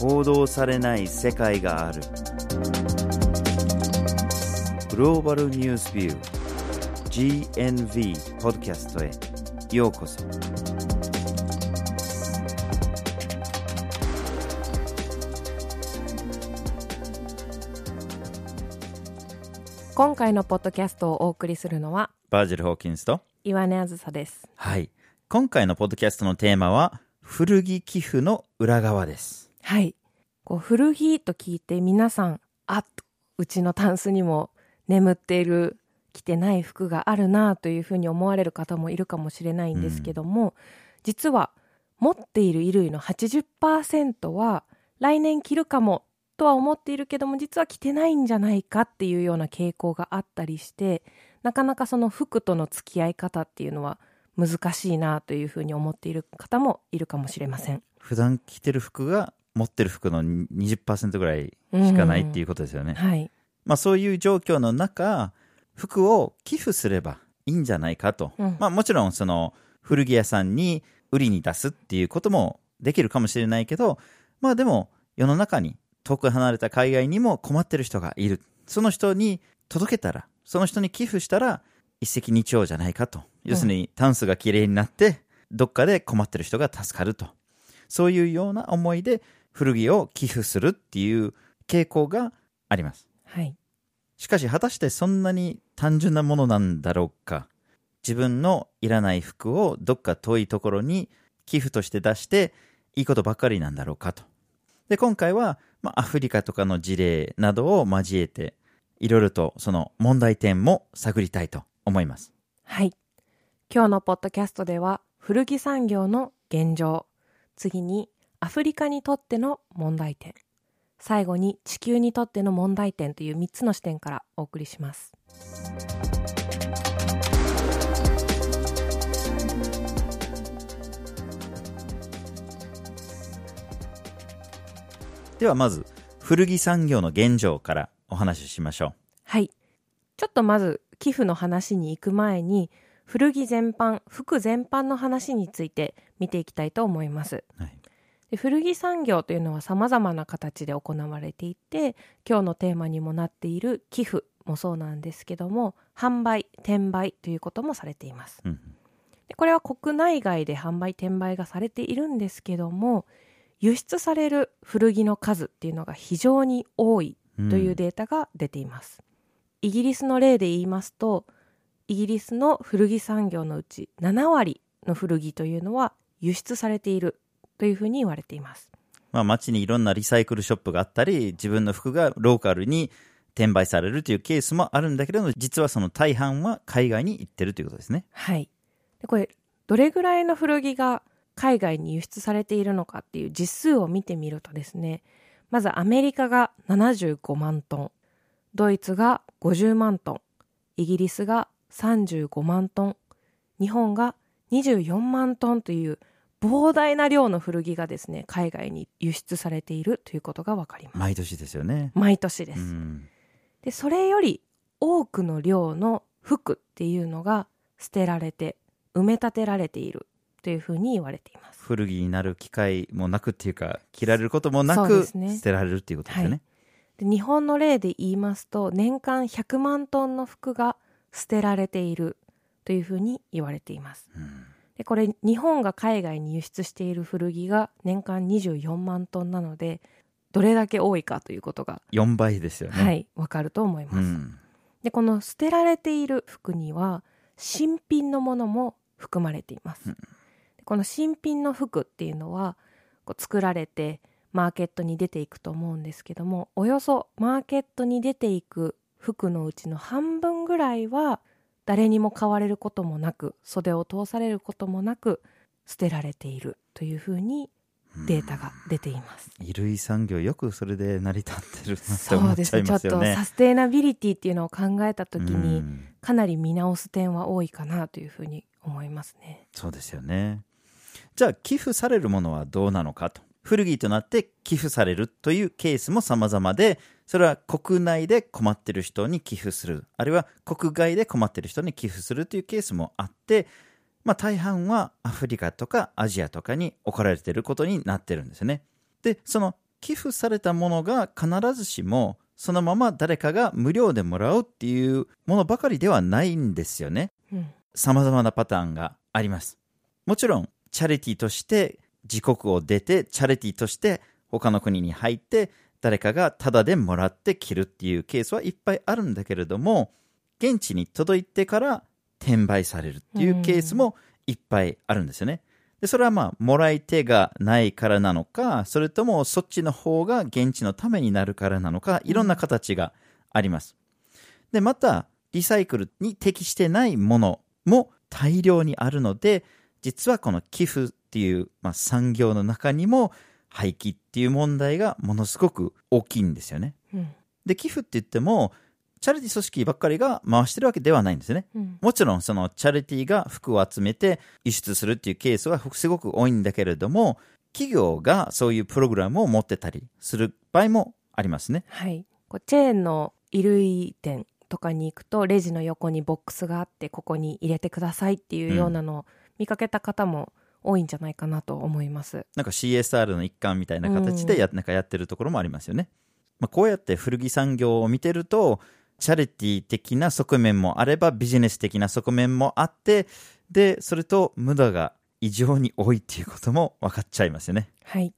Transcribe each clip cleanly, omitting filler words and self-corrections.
報道されない世界がある。グローバルニュースビュー GNV ポッドキャストへようこそ。今回のポッドキャストをお送りするのはバージル・ホーキンスと岩根あずさです。はい、今回のポッドキャストのテーマは古着寄付の裏側です。はい、こう古着と聞いて皆さん、あ、うちのタンスにも眠っている着てない服があるなというふうに思われる方もいるかもしれないんですけども、実は持っている衣類の 80% は来年着るかもとは思っているけども、実は着てないんじゃないかっていうような傾向があったりして、なかなかその服との付き合い方っていうのは難しいなというふうに思っている方もいるかもしれません。普段着てる服が持ってる服の 20% ぐらいしかないっていうことですよね。はい、まあ、そういう状況の中、服を寄付すればいいんじゃないかと、まあ、もちろんその古着屋さんに売りに出すっていうこともできるかもしれないけど、まあでも世の中に遠く離れた海外にも困ってる人がいる、その人に届けたら、その人に寄付したら一石二鳥じゃないかと。要するにタンスがきれいになってどっかで困ってる人が助かると、そういうような思いで古着を寄付するっていう傾向があります。はい、しかし果たしてそんなに単純なものなんだろうか。自分のいらない服をどっか遠いところに寄付として出していいことばかりなんだろうかと。で、今回は、アフリカとかの事例などを交えていろいろとその問題点も探りたいと思います。はい、今日のポッドキャストでは古着産業の現状、次にアフリカにとっての問題点、最後に地球にとっての問題点という3つの視点からお送りします。ではまず古着産業の現状からお話ししましょう。はい、ちょっとまず寄付の話に行く前に古着全般、服全般の話について見ていきたいと思います。はい、で古着産業というのは様々な形で行われていて、今日のテーマにもなっている寄付もそうなんですけども、販売、転売ということもされています。でこれは国内外で販売、転売がされているんですけども、輸出される古着の数っていうのが非常に多いというデータが出ています。イギリスの例で言いますと、イギリスの古着産業のうち7割の古着というのは輸出されているというふうに言われています。まあ、街にいろんなリサイクルショップがあったり、自分の服がローカルに転売されるというケースもあるんだけれども、実はその大半は海外に行ってるということですね。はい、でこれどれぐらいの古着が海外に輸出されているのかっていう実数を見てみるとですね、まずアメリカが75万トン、ドイツが50万トン、イギリスが35万トン、日本が24万トンという膨大な量の古着がですね、海外に輸出されているということが分かります。毎年ですよね。毎年です。で、それより多くの量の服っていうのが捨てられて埋め立てられているというふうに言われています。古着になる機会もなくっていうか、着られることもなく、ね、捨てられるっていうことですよね。はい、で日本の例で言いますと、年間100万トンの服が捨てられているというふうに言われています。でこれ日本が海外に輸出している古着が年間24万トンなので、どれだけ多いかということが4倍ですよね。はい、わかると思います。でこの捨てられている服には新品のものも含まれています。でこの新品の服っていうのはこう作られてマーケットに出ていくと思うんですけども、およそマーケットに出ていく服のうちの半分ぐらいは誰にも買われることもなく、袖を通されることもなく捨てられているというふうにデータが出ています。衣類産業、よくそれで成り立ってるなって思っちゃいますよね。そうですね、ちょっとサステイナビリティっていうのを考えたときにかなり見直す点は多いかなというふうに思いますね。そうですよね。じゃあ寄付されるものはどうなのかと。古着となって寄付されるというケースも様々で、それは国内で困ってる人に寄付する、あるいは国外で困ってる人に寄付するというケースもあって、まあ、大半はアフリカとかアジアとかに送られていることになってるんですよね。で、その寄付されたものが必ずしもそのまま誰かが無料でもらうっていうものばかりではないんですよね。様々なパターンがあります。もちろんチャリティーとして自国を出てチャリティーとして他の国に入って誰かがタダでもらって着るっていうケースはいっぱいあるんだけれども、現地に届いてから転売されるっていうケースもいっぱいあるんですよね。でそれはもらい手がないからなのか、それともそっちの方が現地のためになるからなのか、いろんな形があります。でまたリサイクルに適してないものも大量にあるので、実はこの寄付っていう、産業の中にも廃棄っていう問題がものすごく大きいんですよね。で寄付って言ってもチャリティ組織ばっかりが回してるわけではないんですね。もちろんそのチャリティが服を集めて輸出するっていうケースはすごく多いんだけれども、企業がそういうプログラムを持ってたりする場合もありますね。はい、チェーンの衣類店とかに行くとレジの横にボックスがあって、ここに入れてくださいっていうようなのを見かけた方も多いんじゃないかなと思います。なんか CSR の一環みたいな形でなんかやってるところもありますよね。こうやって古着産業を見てるとチャリティ的な側面もあればビジネス的な側面もあって、でそれと無駄が異常に多いっていうことも分かっちゃいますよね。はい。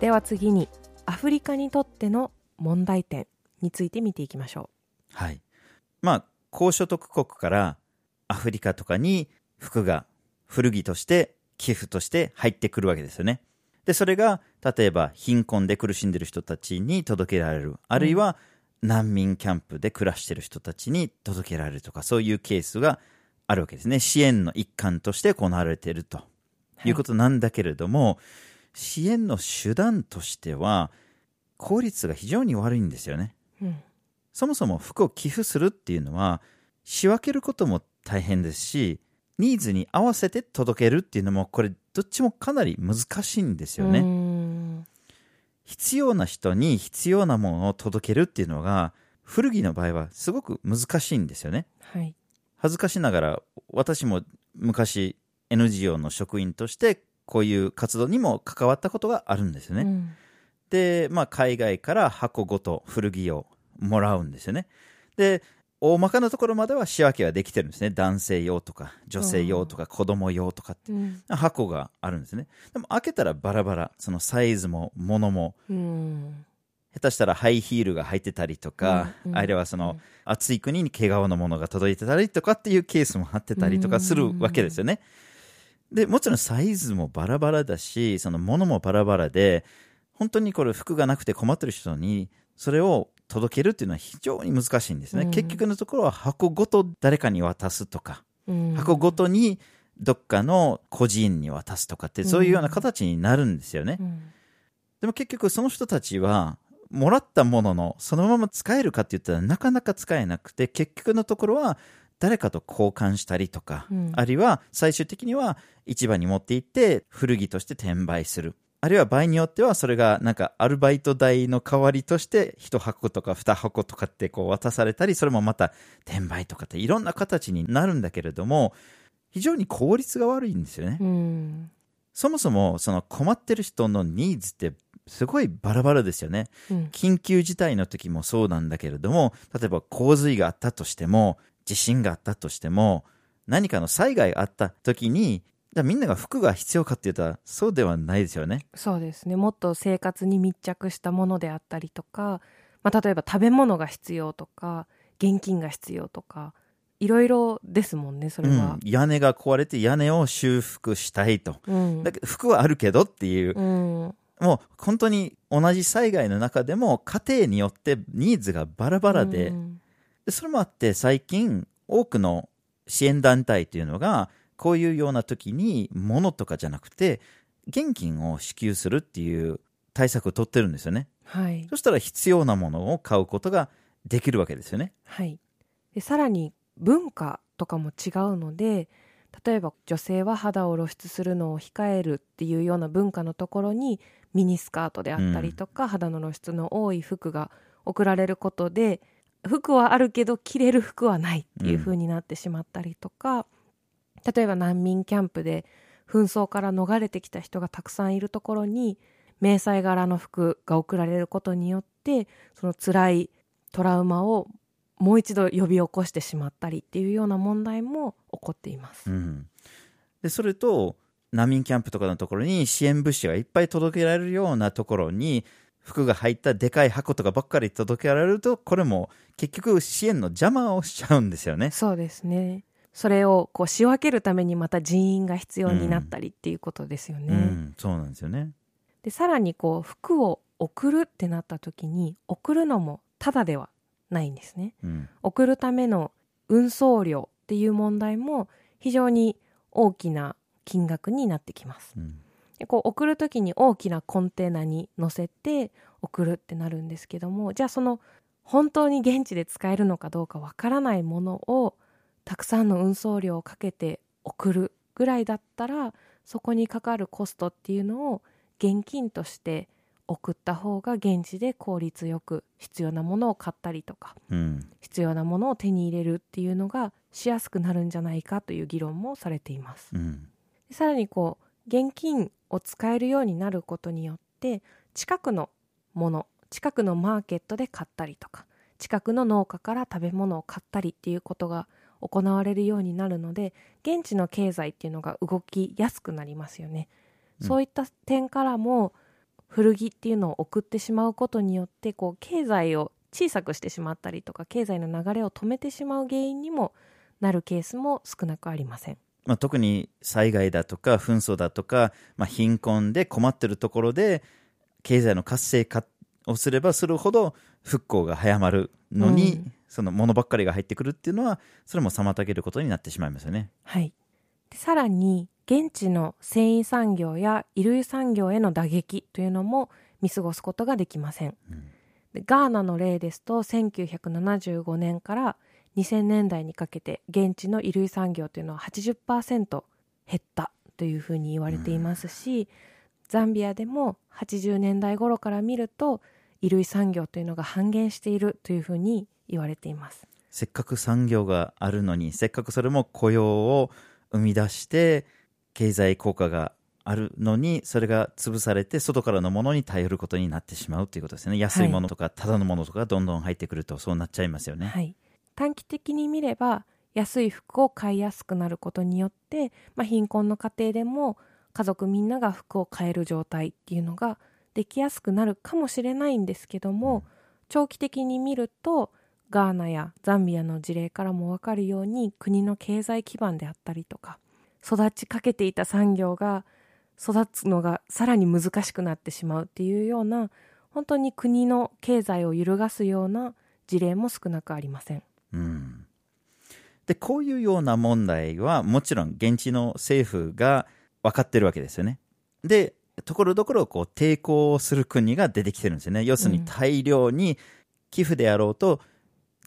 では次にアフリカにとっての問題点について見ていきましょう。はい。高所得国からアフリカとかに服が古着として寄付として入ってくるわけですよね。でそれが例えば貧困で苦しんでる人たちに届けられる、あるいは難民キャンプで暮らしてる人たちに届けられるとか、そういうケースがあるわけですね。支援の一環として行われているということなんだけれども、はい、支援の手段としては効率が非常に悪いんですよね。そもそも服を寄付するっていうのは仕分けることも大変ですし、ニーズに合わせて届けるっていうのもこれどっちもかなり難しいんですよね。必要な人に必要なものを届けるっていうのが古着の場合はすごく難しいんですよね。はい、恥ずかしながら私も昔 NGO の職員としてこういう活動にも関わったことがあるんですよね。で、海外から箱ごと古着をもらうんですよね。で大まかなところまでは仕分けはできてるんですね。男性用とか女性用とか子供用とかって、箱があるんですね。でも開けたらバラバラ、そのサイズも物も、下手したらハイヒールが入ってたりとか、あれはその暑い国に毛皮のものが届いてたりとかっていうケースもあってたりとかするわけですよね。でもちろんサイズもバラバラだし、その物もバラバラで、本当にこれ服がなくて困ってる人にそれを届けるっていうのは非常に難しいんですね。結局のところは箱ごと誰かに渡すとか、箱ごとにどっかの孤児院に渡すとかって、そういうような形になるんですよね。でも結局その人たちはもらったもののそのまま使えるかって言ったらなかなか使えなくて、結局のところは誰かと交換したりとか、あるいは最終的には市場に持って行って古着として転売する、あるいは場合によってはそれがなんかアルバイト代の代わりとして1箱とか2箱とかってこう渡されたり、それもまた転売とかっていろんな形になるんだけれども、非常に効率が悪いんですよね。そもそもその困ってる人のニーズってすごいバラバラですよね。緊急事態の時もそうなんだけれども、例えば洪水があったとしても地震があったとしても何かの災害があった時に、じゃあみんなが服が必要かって言ったらそうではないですよね。そうですね。もっと生活に密着したものであったりとか、例えば食べ物が必要とか現金が必要とかいろいろですもんね。それは、屋根が壊れて屋根を修復したいと、だけど服はあるけどっていう、もう本当に同じ災害の中でも家庭によってニーズがバラバラ でそれもあって最近多くの支援団体というのがこういうような時に物とかじゃなくて現金を支給するっていう対策を取ってるんですよね。はい、そしたら必要なものを買うことができるわけですよね。はい、でさらに文化とかも違うので、例えば女性は肌を露出するのを控えるっていうような文化のところにミニスカートであったりとか、肌の露出の多い服が送られることで服はあるけど着れる服はないっていう風になってしまったりとか、うん、例えば難民キャンプで紛争から逃れてきた人がたくさんいるところに迷彩柄の服が送られることによってその辛いトラウマをもう一度呼び起こしてしまったりっていうような問題も起こっています、うん、でそれと難民キャンプとかのところに支援物資がいっぱい届けられるようなところに服が入ったでかい箱とかばっかり届けられると、これも結局支援の邪魔をしちゃうんですよね。そうですね。それをこう仕分けるためにまた人員が必要になったりっていうことですよね、うんうん、そうなんですよね。でさらにこう服を送るってなった時に送るのもただではないんですね、うん、送るための運送料っていう問題も非常に大きな金額になってきます、うん、でこう送るときに大きなコンテナに乗せて送るってなるんですけども、じゃあその本当に現地で使えるのかどうかわからないものをたくさんの運送料をかけて送るぐらいだったら、そこにかかるコストっていうのを現金として送った方が現地で効率よく必要なものを買ったりとか、うん、必要なものを手に入れるっていうのがしやすくなるんじゃないかという議論もされています、うん、でさらにこう現金を使えるようになることによって近くのもの、近くのマーケットで買ったりとか近くの農家から食べ物を買ったりっていうことが行われるようになるので、現地の経済っていうのが動きやすくなりますよね、うん、そういった点からも古着っていうのを送ってしまうことによってこう経済を小さくしてしまったりとか経済の流れを止めてしまう原因にもなるケースも少なくありません、まあ、特に災害だとか紛争だとか、まあ、貧困で困ってるところで経済の活性化をすればするほど復興が早まるのに、うん、その物ばっかりが入ってくるっていうのはそれも妨げることになってしまいますよね。はい。でさらに現地の繊維産業や衣類産業への打撃というのも見過ごすことができません、うん、でガーナの例ですと1975年から2000年代にかけて現地の衣類産業というのは 80% 減ったというふうに言われていますし、うん、ザンビアでも80年代頃から見ると衣類産業というのが半減しているというふうに言われています。せっかく産業があるのに、せっかくそれも雇用を生み出して経済効果があるのに、それが潰されて外からのものに頼ることになってしまうということですね。安いものとかただのものとかどんどん入ってくるとそうなっちゃいますよね、はい、短期的に見れば安い服を買いやすくなることによって、まあ、貧困の家庭でも家族みんなが服を買える状態っていうのができやすくなるかもしれないんですけども、うん、長期的に見るとガーナやザンビアの事例からも分かるように国の経済基盤であったりとか育ちかけていた産業が育つのがさらに難しくなってしまうっていうような、本当に国の経済を揺るがすような事例も少なくありません、うん、でこういうような問題はもちろん現地の政府が分かってるわけですよね。でところどころこう抵抗する国が出てきてるんですよね。要するに大量に寄付であろうと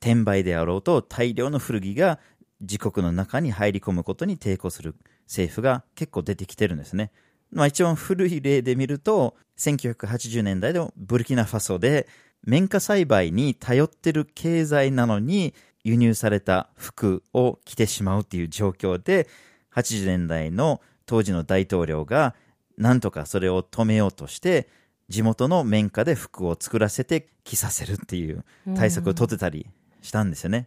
転売であろうと大量の古着が自国の中に入り込むことに抵抗する政府が結構出てきてるんですね、まあ、一番古い例で見ると1980年代のブルキナファソで綿花栽培に頼ってる経済なのに輸入された服を着てしまうっていう状況で、80年代の当時の大統領がなんとかそれを止めようとして地元の綿花で服を作らせて着させるっていう対策を取ってたりしたんですよね、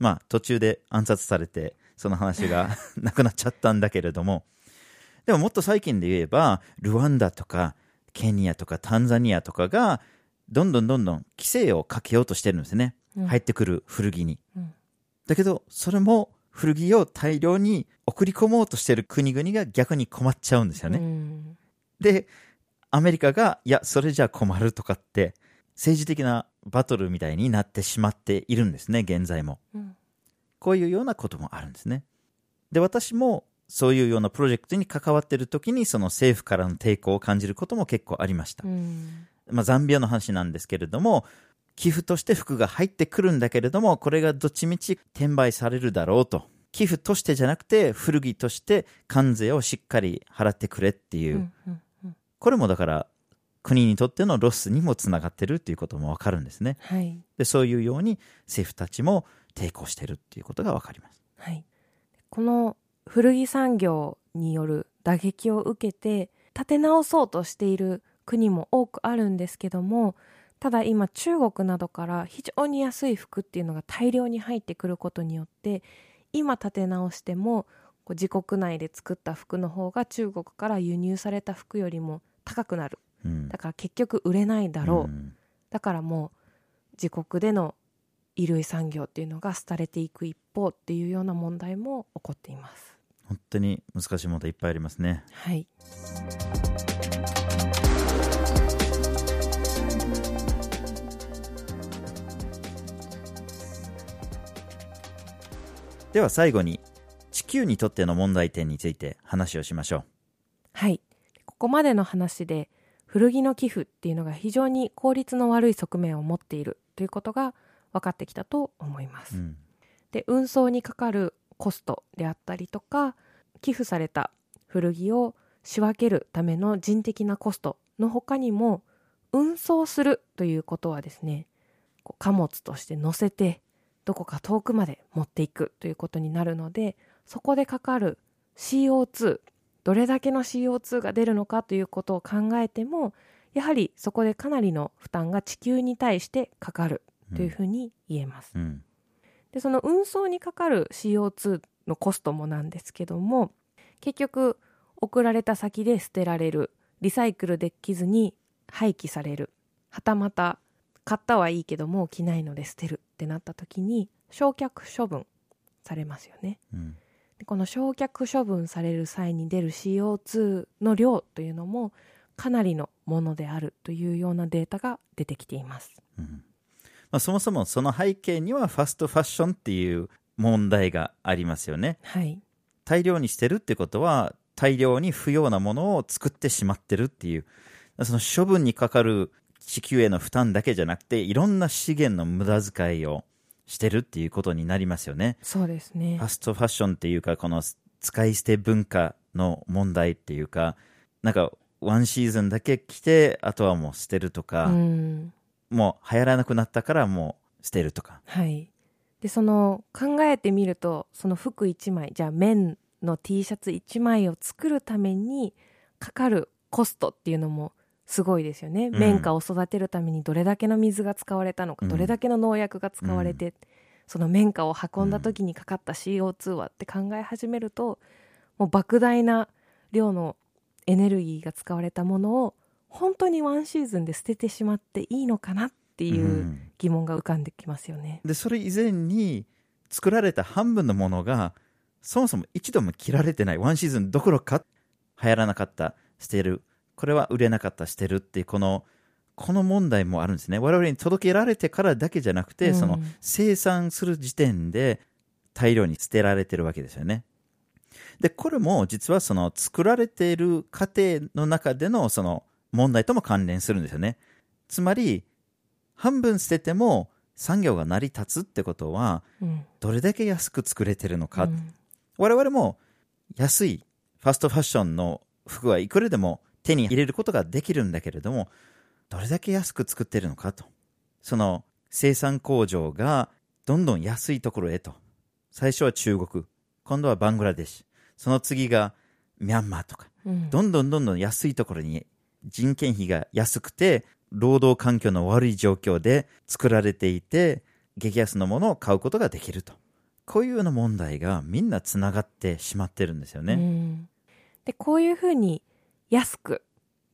うんまあ、途中で暗殺されてその話がなくなっちゃったんだけれども、でももっと最近で言えばルワンダとかケニアとかタンザニアとかがどんどん規制をかけようとしてるんですね、うん、入ってくる古着に、うん、だけどそれも古着を大量に送り込もうとしてる国々が逆に困っちゃうんですよね、うん、でアメリカがいやそれじゃ困るとかって政治的なバトルみたいになってしまっているんですね現在も、うん、こういうようなこともあるんですね。で私もそういうようなプロジェクトに関わっているときにその政府からの抵抗を感じることも結構ありました、うんまあ、ザンビアの話なんですけれども、寄付として服が入ってくるんだけれどもこれがどっちみち転売されるだろうと、寄付としてじゃなくて古着として関税をしっかり払ってくれっていう、うんうんうん、これもだから国にとってのロスにもつながってるっていうことも分かるんですね、はい、でそういうように政府たちも抵抗してるっていうことが分かります、はい、この古着産業による打撃を受けて立て直そうとしている国も多くあるんですけども、ただ今中国などから非常に安い服っていうのが大量に入ってくることによって今立て直しても自国内で作った服の方が中国から輸入された服よりも高くなる、うん、だから結局売れないだろう、うん、だからもう自国での衣類産業っていうのが廃れていく一方っていうような問題も起こっています。本当に難しい問題いっぱいありますね。はい、では最後に地球にとっての問題点について話をしましょう。はい、ここまでの話で古着の寄付っていうのが非常に効率の悪い側面を持っているということが分かってきたと思います、うん、で運送にかかるコストであったりとか寄付された古着を仕分けるための人的なコストの他にも運送するということはですね、貨物として載せてどこか遠くまで持っていくということになるので、そこでかかる CO2、 どれだけの CO2 が出るのかということを考えてもやはりそこでかなりの負担が地球に対してかかるというふうに言えます、うんうん、でその運送にかかる CO2 のコストもなんですけども、結局送られた先で捨てられる、リサイクルできずに廃棄される、はたまた買ったはいいけどもう着ないので捨てるってなった時に焼却処分されますよね、うん、でこの焼却処分される際に出る CO2 の量というのもかなりのものであるというようなデータが出てきています、うん、まあ、そもそもその背景にはファストファッションっていう問題がありますよね、はい、大量に捨てるってことは大量に不要なものを作ってしまってるっていう、その処分にかかる地球への負担だけじゃなくていろんな資源の無駄遣いをしてるっていうことになりますよね。そうですね、ファストファッションっていうかこの使い捨て文化の問題っていうか、なんかワンシーズンだけ着てあとはもう捨てるとか、うん、もう流行らなくなったからもう捨てるとか、はい、でその考えてみるとその服1枚じゃあ綿の T シャツ1枚を作るためにかかるコストっていうのもすごいですよね、うん、綿花を育てるためにどれだけの水が使われたのか、うん、どれだけの農薬が使われて、うん、その綿花を運んだ時にかかった CO2 はって考え始めると、もう莫大な量のエネルギーが使われたものを本当にワンシーズンで捨ててしまっていいのかなっていう疑問が浮かんできますよね、うん、でそれ以前に作られた半分のものがそもそも一度も着られてない、ワンシーズンどころか流行らなかった捨てる、これは売れなかった捨てるっていうこの問題もあるんですね。我々に届けられてからだけじゃなくて、うん、その生産する時点で大量に捨てられてるわけですよね。でこれも実はその作られている過程の中でのその問題とも関連するんですよね。つまり半分捨てても産業が成り立つってことは、うん、どれだけ安く作れてるのか、うん、我々も安いファストファッションの服はいくらでも手に入れることができるんだけれども、どれだけ安く作ってるのかと、その生産工場がどんどん安いところへと、最初は中国、今度はバングラデシュ、その次がミャンマーとか、うん、どんどん安いところに人件費が安くて労働環境の悪い状況で作られていて激安のものを買うことができると、こういうような問題がみんなつながってしまってるんですよね、うん、でこういうふうに安く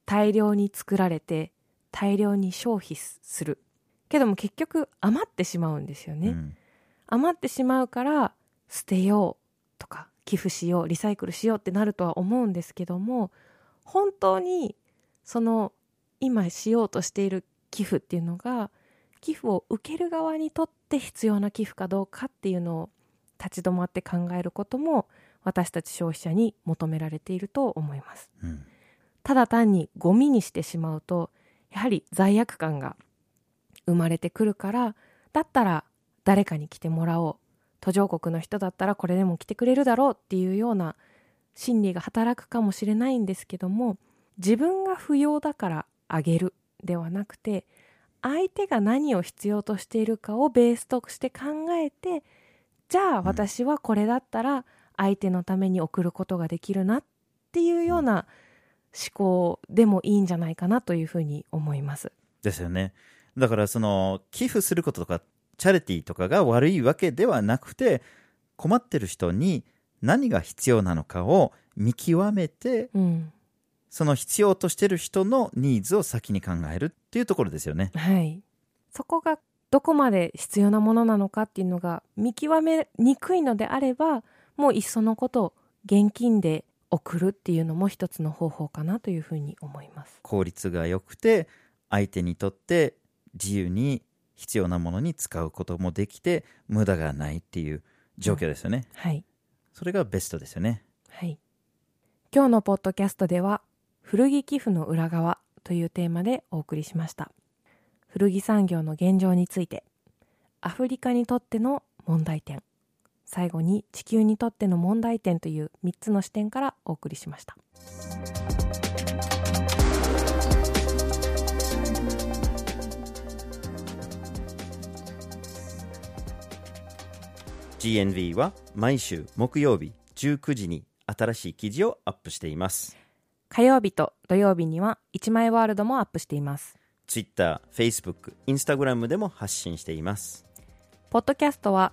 大量に作られて大量に消費するけども結局余ってしまうんですよね、うん、余ってしまうから捨てようとか寄付しようリサイクルしようってなるとは思うんですけども、本当にその今しようとしている寄付っていうのが寄付を受ける側にとって必要な寄付かどうかっていうのを立ち止まって考えることも私たち消費者に求められていると思います、うん、ただ単にゴミにしてしまうとやはり罪悪感が生まれてくるから、だったら誰かに来てもらおう、途上国の人だったらこれでも来てくれるだろうっていうような心理が働くかもしれないんですけども、自分が不要だからあげるではなくて、相手が何を必要としているかをベースとして考えて、じゃあ私はこれだったら相手のために送ることができるなっていうような思考でもいいんじゃないかなというふうに思います。ですよね。だからその寄付することとかチャリティーとかが悪いわけではなくて、困ってる人に何が必要なのかを見極めて、その必要としてる人のニーズを先に考えるっていうところですよね。はい。そこがどこまで必要なものなのかっていうのが見極めにくいのであれば、もういっそのこと現金で送るっていうのも一つの方法かなというふうに思います。効率が良くて、相手にとって自由に必要なものに使うこともできて、無駄がないっていう状況ですよね。はい。それがベストですよね。はい。今日のポッドキャストでは、古着寄付の裏側というテーマでお送りしました。古着産業の現状について、アフリカにとっての問題点、最後に地球にとっての問題点という3つの視点からお送りしました。GNV は毎週木曜日19時に新しい記事をアップしています。火曜日と土曜日には1枚ワールドもアップしています。Twitter、Facebook、Instagram でも発信しています。ポッドキャストは